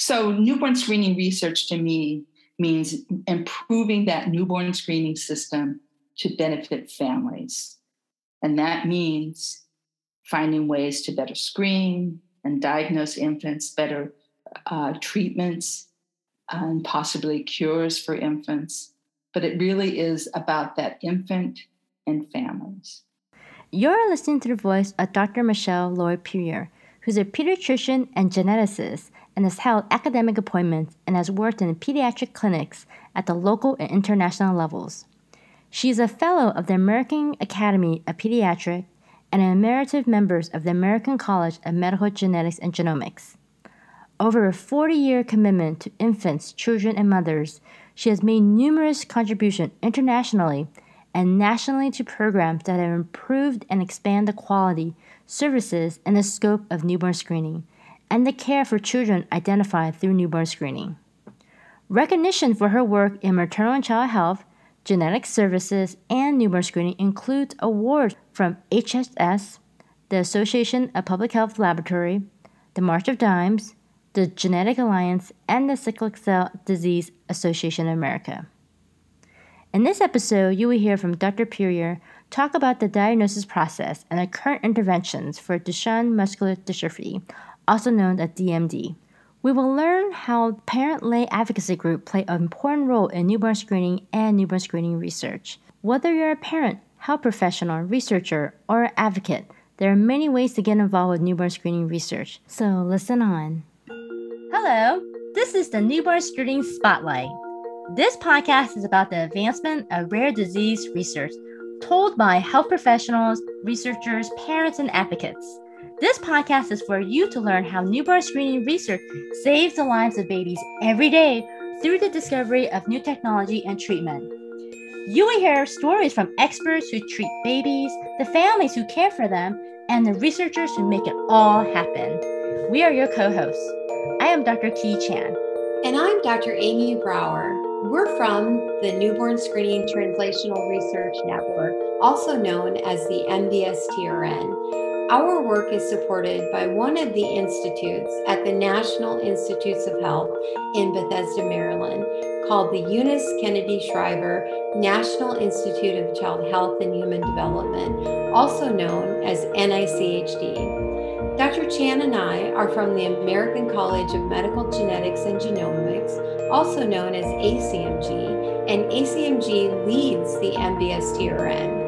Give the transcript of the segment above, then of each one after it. So newborn screening research to me means improving that newborn screening system to benefit families. And that means finding ways to better screen and diagnose infants, better treatments, and possibly cures for infants. But it really is about that infant and families. You're listening to the voice of Dr. Michelle Lloyd-Pierre, who's a pediatrician and geneticist and has held academic appointments and has worked in pediatric clinics at the local and international levels. She is a fellow of the American Academy of Pediatrics and an emeritus member of the American College of Medical Genetics and Genomics. Over a 40-year commitment to infants, children, and mothers, she has made numerous contributions internationally and nationally to programs that have improved and expanded the quality, services, and the scope of newborn screening, and the care for children identified through newborn screening. Recognition for her work in maternal and child health, genetic services, and newborn screening includes awards from HRSA, the Association of Public Health Laboratory, the March of Dimes, the Genetic Alliance, and the Sickle Cell Disease Association of America. In this episode, you will hear from Dr. Perrier talk about the diagnosis process and the current interventions for Duchenne muscular dystrophy, also known as DMD. We will learn how parent-lay advocacy groups play an important role in newborn screening and newborn screening research. Whether you're a parent, health professional, researcher, or an advocate, there are many ways to get involved with newborn screening research, so listen on. Hello, this is the Newborn Screening Spotlight. This podcast is about the advancement of rare disease research, told by health professionals, researchers, parents, and advocates. This podcast is for you to learn how newborn screening research saves the lives of babies every day through the discovery of new technology and treatment. You will hear stories from experts who treat babies, the families who care for them, and the researchers who make it all happen. We are your co-hosts. I am Dr. Kee Chan. And I'm Dr. Amy Brower. We're from the Newborn Screening Translational Research Network, also known as the NBSTRN. Our work is supported by one of the institutes at the National Institutes of Health in Bethesda, Maryland, called the Eunice Kennedy Shriver National Institute of Child Health and Human Development, also known as NICHD. Dr. Chan and I are from the American College of Medical Genetics and Genomics, also known as ACMG, and ACMG leads the MBSTRN.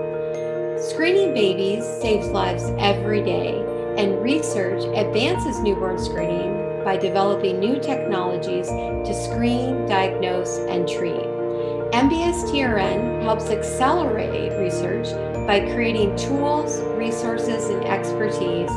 Screening babies saves lives every day, and research advances newborn screening by developing new technologies to screen, diagnose, and treat. MBSTRN helps accelerate research by creating tools, resources, and expertise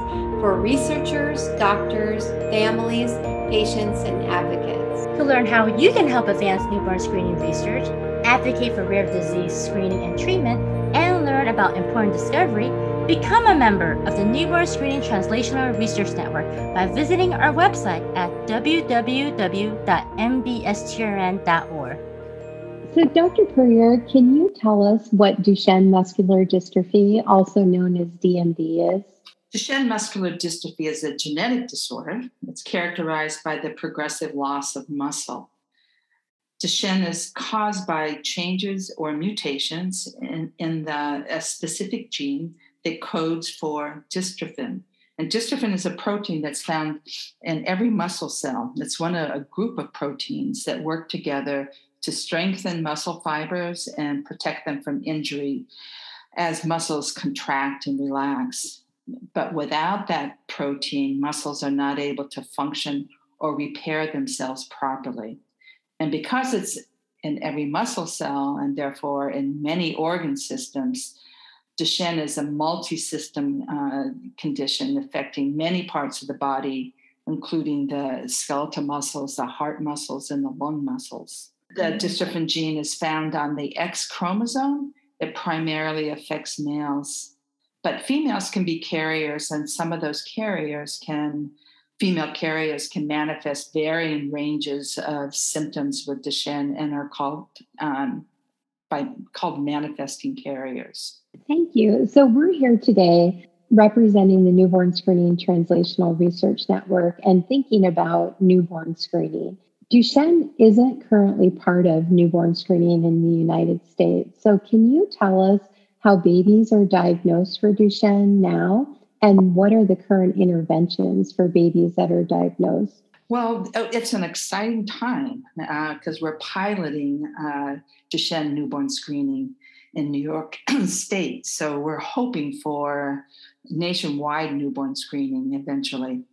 for researchers, doctors, families, patients, and advocates. To learn how you can help advance newborn screening research, advocate for rare disease screening and treatment, and learn about important discovery, become a member of the Newborn Screening Translational Research Network by visiting our website at www.mbstrn.org. So Dr. Perrier, can you tell us what Duchenne muscular dystrophy, also known as DMD, is? Duchenne muscular dystrophy is a genetic disorder that's characterized by the progressive loss of muscle. Duchenne is caused by changes or mutations in a specific gene that codes for dystrophin. And dystrophin is a protein that's found in every muscle cell. It's one of a group of proteins that work together to strengthen muscle fibers and protect them from injury as muscles contract and relax. But without that protein, muscles are not able to function or repair themselves properly. And because it's in every muscle cell and therefore in many organ systems, Duchenne is a multi-system condition affecting many parts of the body, including the skeletal muscles, the heart muscles, and the lung muscles. The dystrophin gene is found on the X chromosome. It primarily affects males, but females can be carriers, and some of those female carriers can manifest varying ranges of symptoms with Duchenne and are called called manifesting carriers. Thank you. So we're here today representing the Newborn Screening Translational Research Network and thinking about newborn screening. Duchenne isn't currently part of newborn screening in the United States. So can you tell us how babies are diagnosed for Duchenne now, and what are the current interventions for babies that are diagnosed? Well, it's an exciting time because we're piloting Duchenne newborn screening in New York State. So we're hoping for nationwide newborn screening eventually.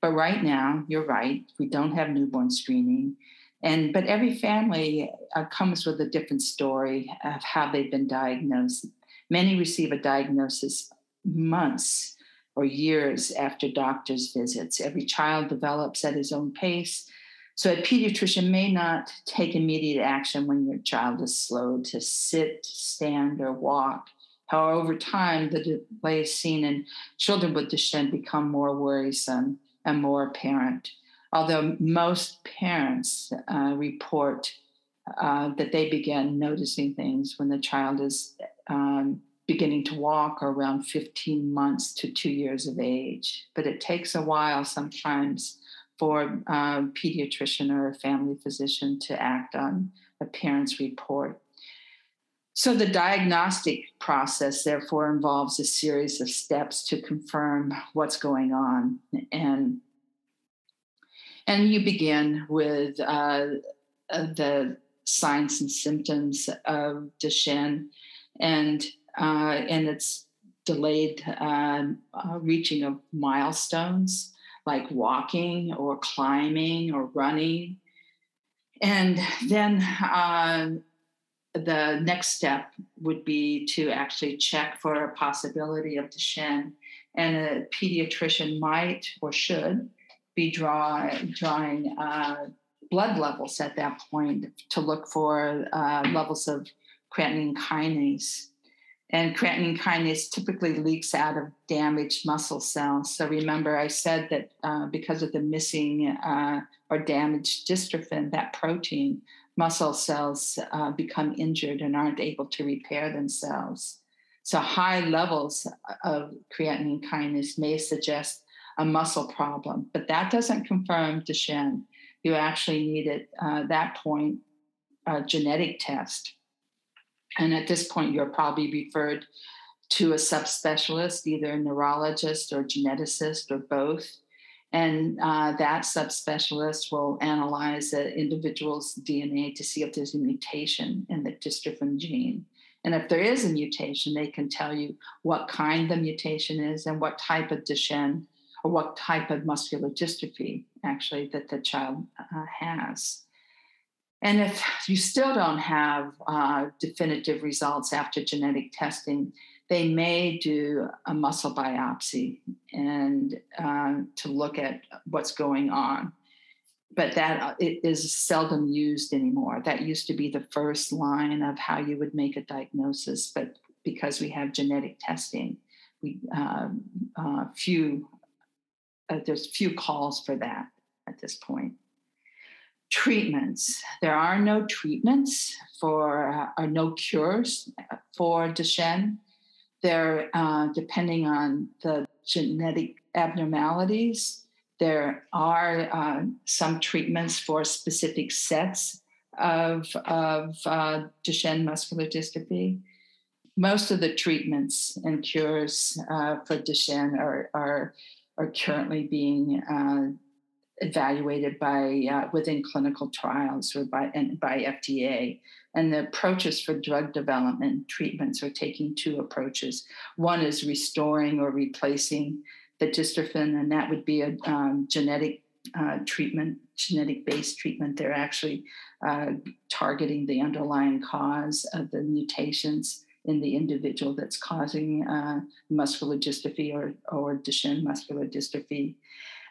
But right now, you're right, we don't have newborn screening. But every family comes with a different story of how they've been diagnosed. Many receive a diagnosis months or years after doctor's visits. Every child develops at his own pace. So a pediatrician may not take immediate action when your child is slow to sit, stand, or walk. However, over time, the delays seen in children with Duchenne become more worrisome and more apparent. Although most parents report that they begin noticing things when the child is beginning to walk or around 15 months to 2 years of age. But it takes a while sometimes for a pediatrician or a family physician to act on a parent's report. So the diagnostic process, therefore, involves a series of steps to confirm what's going on. And you begin with the signs and symptoms of Duchenne, and its delayed reaching of milestones like walking or climbing or running. And then the next step would be to actually check for a possibility of Duchenne, and a pediatrician might or should be drawing blood levels at that point to look for levels of creatinine kinase. And creatinine kinase typically leaks out of damaged muscle cells. So remember, I said that because of the missing or damaged dystrophin, that protein, muscle cells become injured and aren't able to repair themselves. So high levels of creatinine kinase may suggest a muscle problem, but that doesn't confirm Duchenne. You actually need, at that point, a genetic test. And at this point, you're probably referred to a subspecialist, either a neurologist or geneticist or both. And that subspecialist will analyze the individual's DNA to see if there's a mutation in the dystrophin gene. And if there is a mutation, they can tell you what kind the mutation is and what type of Duchenne or what type of muscular dystrophy, actually, that the child has. And if you still don't have definitive results after genetic testing, they may do a muscle biopsy and to look at what's going on. But that it is seldom used anymore. That used to be the first line of how you would make a diagnosis. But because we have genetic testing, there's few calls for that at this point. Treatments. There are no treatments or no cures for Duchenne. They're depending on the genetic abnormalities. There are some treatments for specific sets of Duchenne muscular dystrophy. Most of the treatments and cures for Duchenne are currently being evaluated by within clinical trials or by FDA. And the approaches for drug development treatments are taking two approaches. One is restoring or replacing the dystrophin, and that would be a genetic-based treatment. They're actually targeting the underlying cause of the mutations in the individual that's causing muscular dystrophy or Duchenne muscular dystrophy.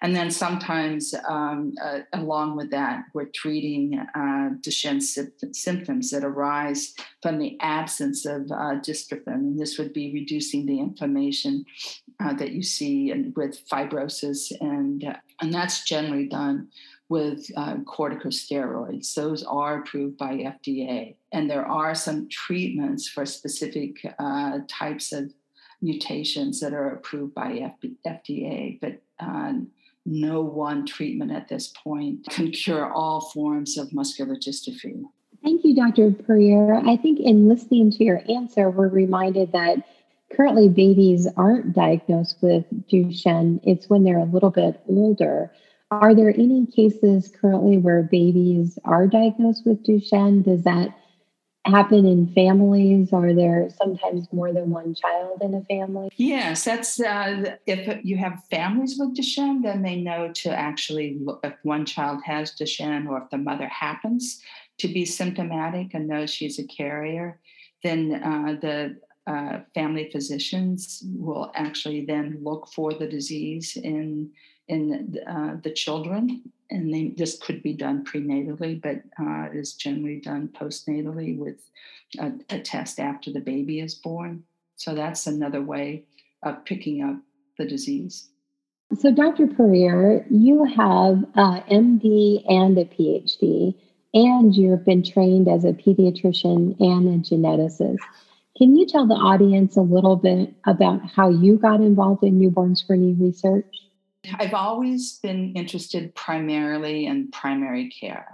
And then sometimes along with that, we're treating Duchenne symptoms that arise from the absence of dystrophin. And this would be reducing the inflammation that you see with fibrosis. And that's generally done with corticosteroids. Those are approved by FDA. And there are some treatments for specific types of mutations that are approved by FDA, but no one treatment at this point can cure all forms of muscular dystrophy. Thank you, Dr. Perrier. I think in listening to your answer, we're reminded that currently babies aren't diagnosed with Duchenne. It's when they're a little bit older. Are there any cases currently where babies are diagnosed with Duchenne? Does that happen in families? Are there sometimes more than one child in a family? Yes, that's if you have families with Duchenne, then they know to actually look if one child has Duchenne, or if the mother happens to be symptomatic and knows she's a carrier, then the family physicians will actually then look for the disease in the children, and this could be done prenatally, but it is generally done postnatally with a test after the baby is born. So that's another way of picking up the disease. So Dr. Perrier, you have an MD and a PhD, and you've been trained as a pediatrician and a geneticist. Can you tell the audience a little bit about how you got involved in newborn screening research? I've always been interested primarily in primary care.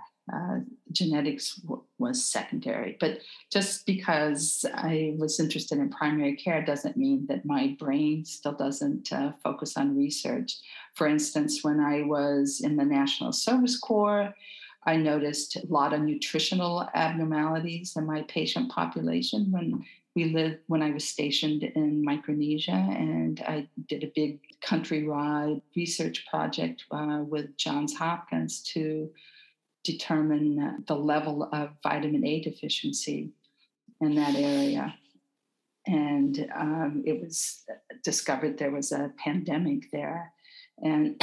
Genetics was secondary, but just because I was interested in primary care doesn't mean that my brain still doesn't focus on research. For instance, when I was in the National Service Corps, I noticed a lot of nutritional abnormalities in my patient population when I was stationed in Micronesia, and I did a big countrywide research project with Johns Hopkins to determine the level of vitamin A deficiency in that area. And it was discovered there was a pandemic there, and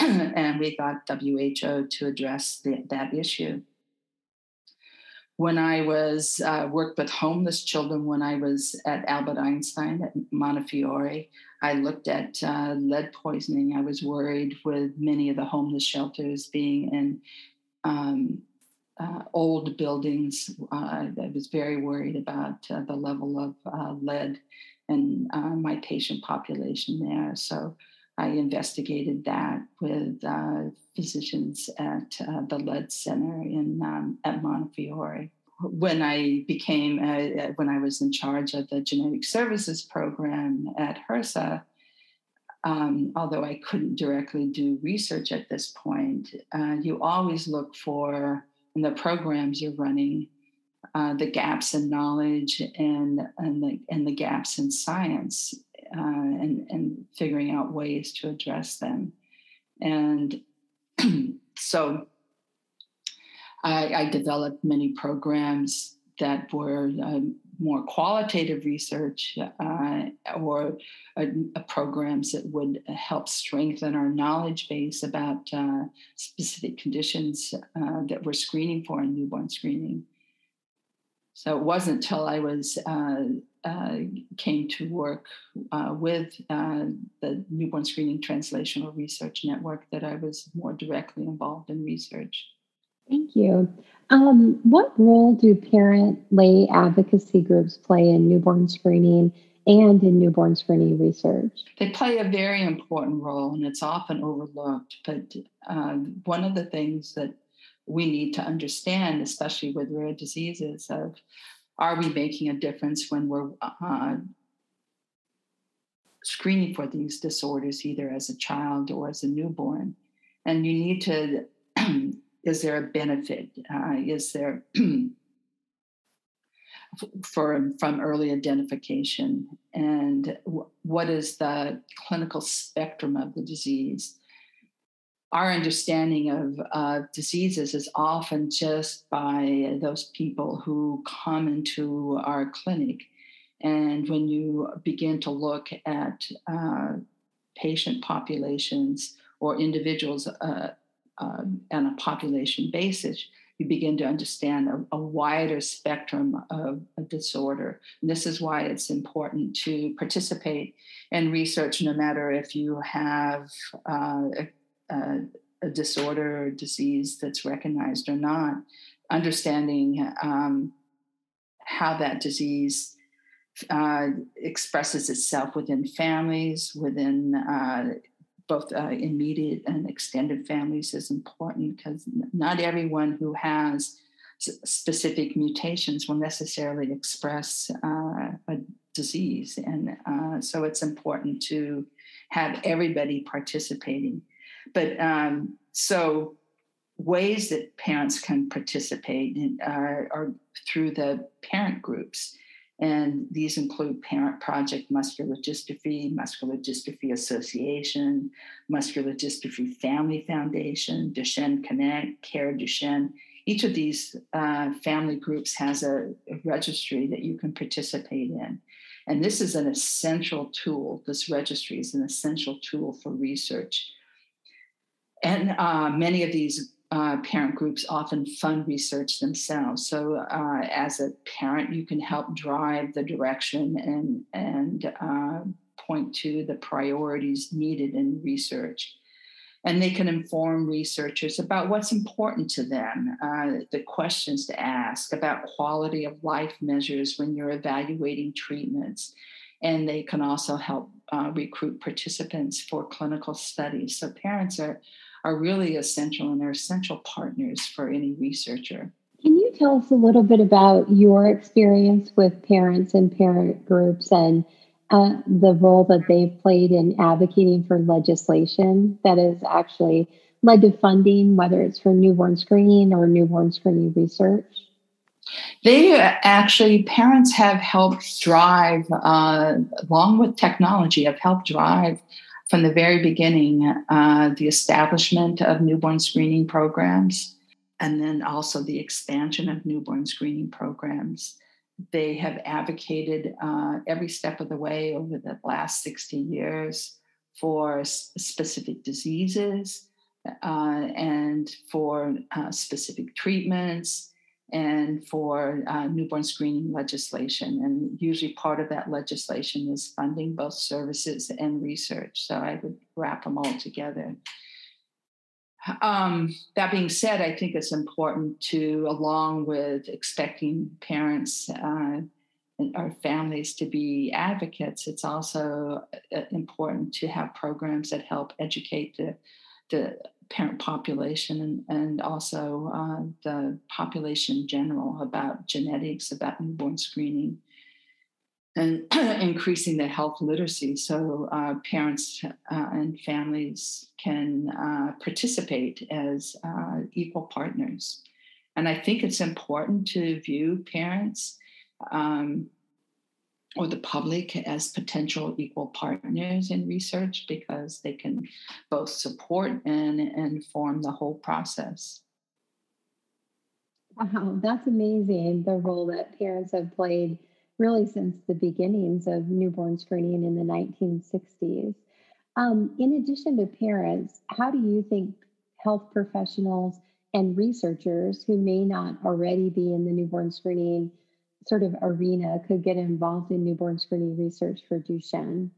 we got WHO to address that issue. When I was worked with homeless children, when I was at Albert Einstein at Montefiore, I looked at lead poisoning. I was worried with many of the homeless shelters being in old buildings. I was very worried about the level of lead in my patient population there. So I investigated that with physicians at the Ludd Center at Montefiore. When I was in charge of the genetic services program at HRSA, although I couldn't directly do research at this point, you always look for, in the programs you're running, the gaps in knowledge and the gaps in science. And figuring out ways to address them. And so I developed many programs that were more qualitative research or programs that would help strengthen our knowledge base about specific conditions that we're screening for in newborn screening. So it wasn't until I was came to work with the Newborn Screening Translational Research Network that I was more directly involved in research. Thank you. What role do parent-lay advocacy groups play in newborn screening and in newborn screening research? They play a very important role, and it's often overlooked. But one of the things that we need to understand, especially with rare diseases, are we making a difference when we're screening for these disorders, either as a child or as a newborn? And you need to, is there a benefit? Is there from early identification? And what is the clinical spectrum of the disease? Our understanding of diseases is often just by those people who come into our clinic. And when you begin to look at patient populations or individuals on a population basis, you begin to understand a wider spectrum of a disorder. And this is why it's important to participate in research, no matter if you have a disorder or disease that's recognized or not, understanding how that disease expresses itself within families, within both immediate and extended families is important, because not everyone who has specific mutations will necessarily express a disease. And so it's important to have everybody participating. But so ways that parents can participate are through the parent groups. And these include Parent Project Muscular Dystrophy, Muscular Dystrophy Association, Muscular Dystrophy Family Foundation, Duchenne Connect, Care Duchenne. Each of these family groups has a registry that you can participate in. And this is an essential tool. This registry is an essential tool for research. And many of these parent groups often fund research themselves. So as a parent, you can help drive the direction and point to the priorities needed in research. And they can inform researchers about what's important to them, the questions to ask, about quality of life measures when you're evaluating treatments. And they can also help recruit participants for clinical studies. So parents are really essential, and they're essential partners for any researcher. Can you tell us a little bit about your experience with parents and parent groups and the role that they've played in advocating for legislation that has actually led to funding, whether it's for newborn screening or newborn screening research? Parents have helped drive, along with technology, have helped drive from the very beginning, the establishment of newborn screening programs, and then also the expansion of newborn screening programs. They have advocated every step of the way over the last 60 years for specific diseases and for specific treatments and for newborn screening legislation. And usually part of that legislation is funding both services and research. So I would wrap them all together. That being said, I think it's important to, along with expecting parents and our families to be advocates, it's also important to have programs that help educate the parent population and also the population in general about genetics, about newborn screening, and increasing the health literacy so parents and families can participate as equal partners. And I think it's important to view parents or the public as potential equal partners in research, because they can both support and inform the whole process. Wow, that's amazing, the role that parents have played really since the beginnings of newborn screening in the 1960s. In addition to parents, how do you think health professionals and researchers who may not already be in the newborn screening sort of arena could get involved in newborn screening research for Duchenne?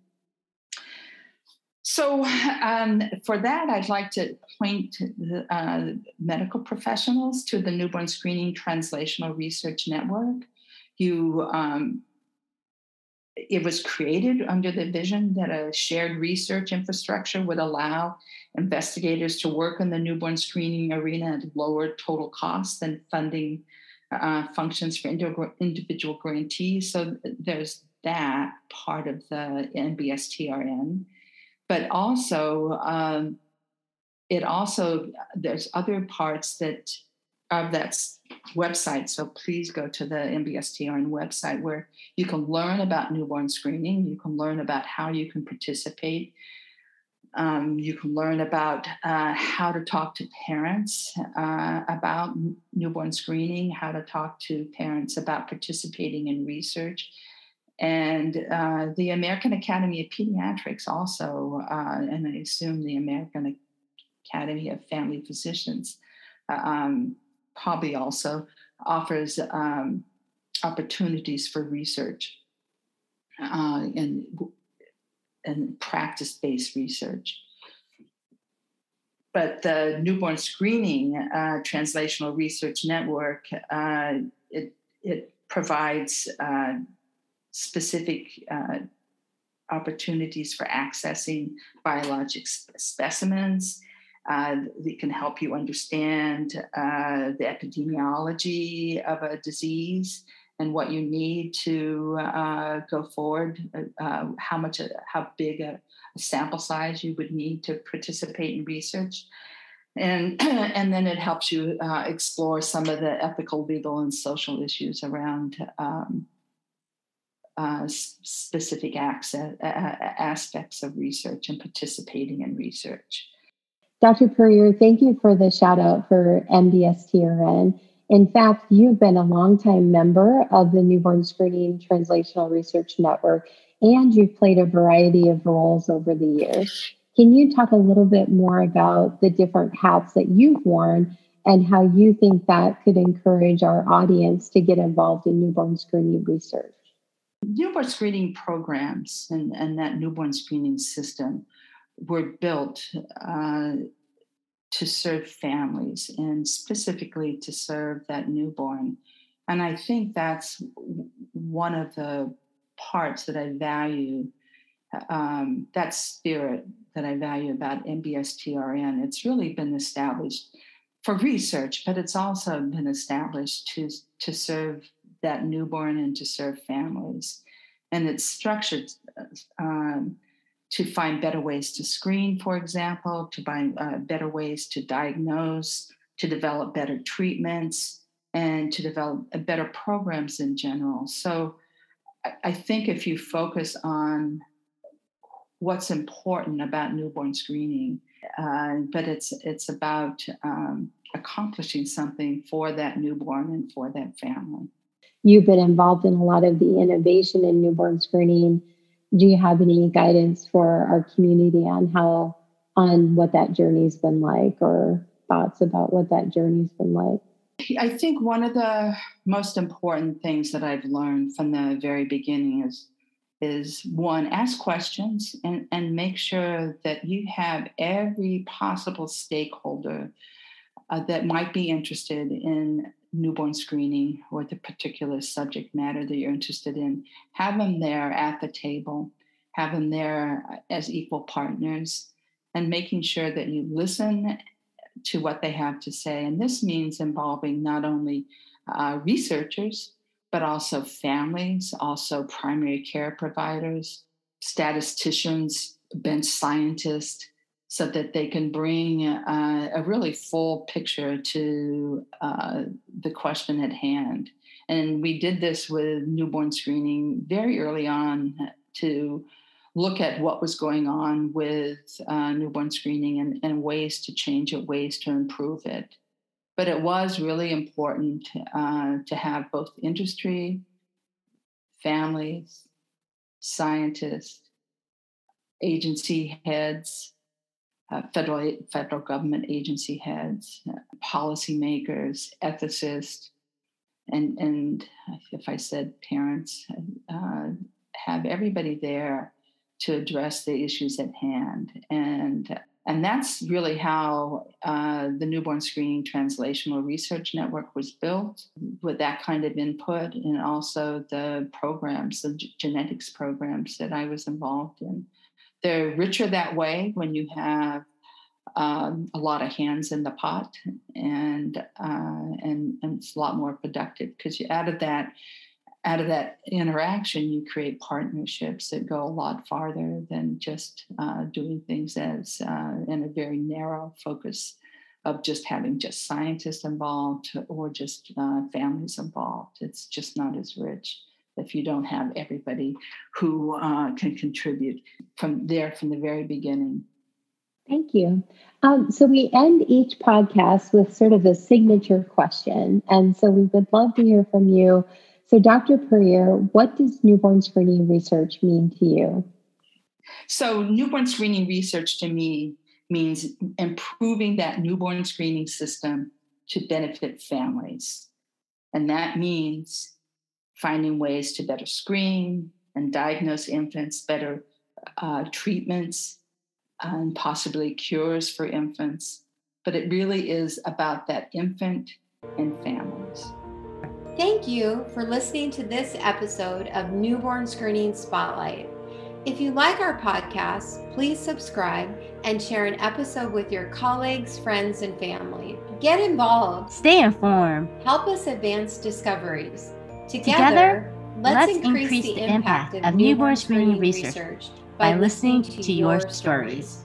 So for that, I'd like to point medical professionals to the Newborn Screening Translational Research Network. It was created under the vision that a shared research infrastructure would allow investigators to work in the newborn screening arena at lower total costs than funding functions for individual grantees. So there's that part of the NBSTRN, but also there's other parts of that website. So please go to the MBSTRN website where you can learn about newborn screening. You can learn about how you can participate. You can learn about how to talk to parents about newborn screening, how to talk to parents about participating in research. And the American Academy of Pediatrics also, and I assume the American Academy of Family Physicians, probably also offers opportunities for research and practice-based research. But the Newborn Screening Translational Research Network, it provides specific opportunities for accessing biologic specimens. They can help you understand the epidemiology of a disease and what you need to go forward, how big a sample size you would need to participate in research. And then it helps you explore some of the ethical, legal, and social issues around specific aspects of research and participating in research. Dr. Perrier, thank you for the shout out for MDSTRN. In fact, you've been a longtime member of the Newborn Screening Translational Research Network, and you've played a variety of roles over the years. Can you talk a little bit more about the different hats that you've worn and how you think that could encourage our audience to get involved in newborn screening research? Newborn screening programs and that newborn screening system were built to serve families and specifically to serve that newborn. And I think that's one of the parts that I value, that spirit that I value about MBSTRN. It's really been established for research, but it's also been established to serve that newborn and to serve families. And it's structured to find better ways to screen, for example, to find better ways to diagnose, to develop better treatments, and to develop better programs in general. So I think if you focus on what's important about newborn screening, but it's about accomplishing something for that newborn and for that family. You've been involved in a lot of the innovation in newborn screening. Do you have any guidance for our community on what that journey's been like, or thoughts about what that journey's been like? I think one of the most important things that I've learned from the very beginning is one, ask questions and make sure that you have every possible stakeholder that might be interested in newborn screening or the particular subject matter that you're interested in. Have them there at the table, have them there as equal partners, and making sure that you listen to what they have to say. And this means involving not only researchers, but also families, also primary care providers, statisticians, bench scientists, so that they can bring a really full picture to the question at hand. And we did this with newborn screening very early on to look at what was going on with newborn screening and ways to change it, ways to improve it. But it was really important to have both industry, families, scientists, agency heads, federal government agency heads, policymakers, ethicists, and if I said parents, have everybody there to address the issues at hand. And that's really how the Newborn Screening Translational Research Network was built, with that kind of input, and also the programs, the genetics programs that I was involved in. They're richer that way when you have a lot of hands in the pot, and it's a lot more productive because out of that interaction, you create partnerships that go a lot farther than just doing things as in a very narrow focus of just having just scientists involved or just families involved. It's just not as rich if you don't have everybody who can contribute from the very beginning. Thank you. So we end each podcast with sort of a signature question. And so we would love to hear from you. So Dr. Perrier, what does newborn screening research mean to you? So newborn screening research to me means improving that newborn screening system to benefit families. And that means finding ways to better screen and diagnose infants, better treatments, and possibly cures for infants. But it really is about that infant and families. Thank you for listening to this episode of Newborn Screening Spotlight. If you like our podcast, please subscribe and share an episode with your colleagues, friends, and family. Get involved. Stay informed. Help us advance discoveries. Together let's increase the impact of newborn screening research by listening to your stories.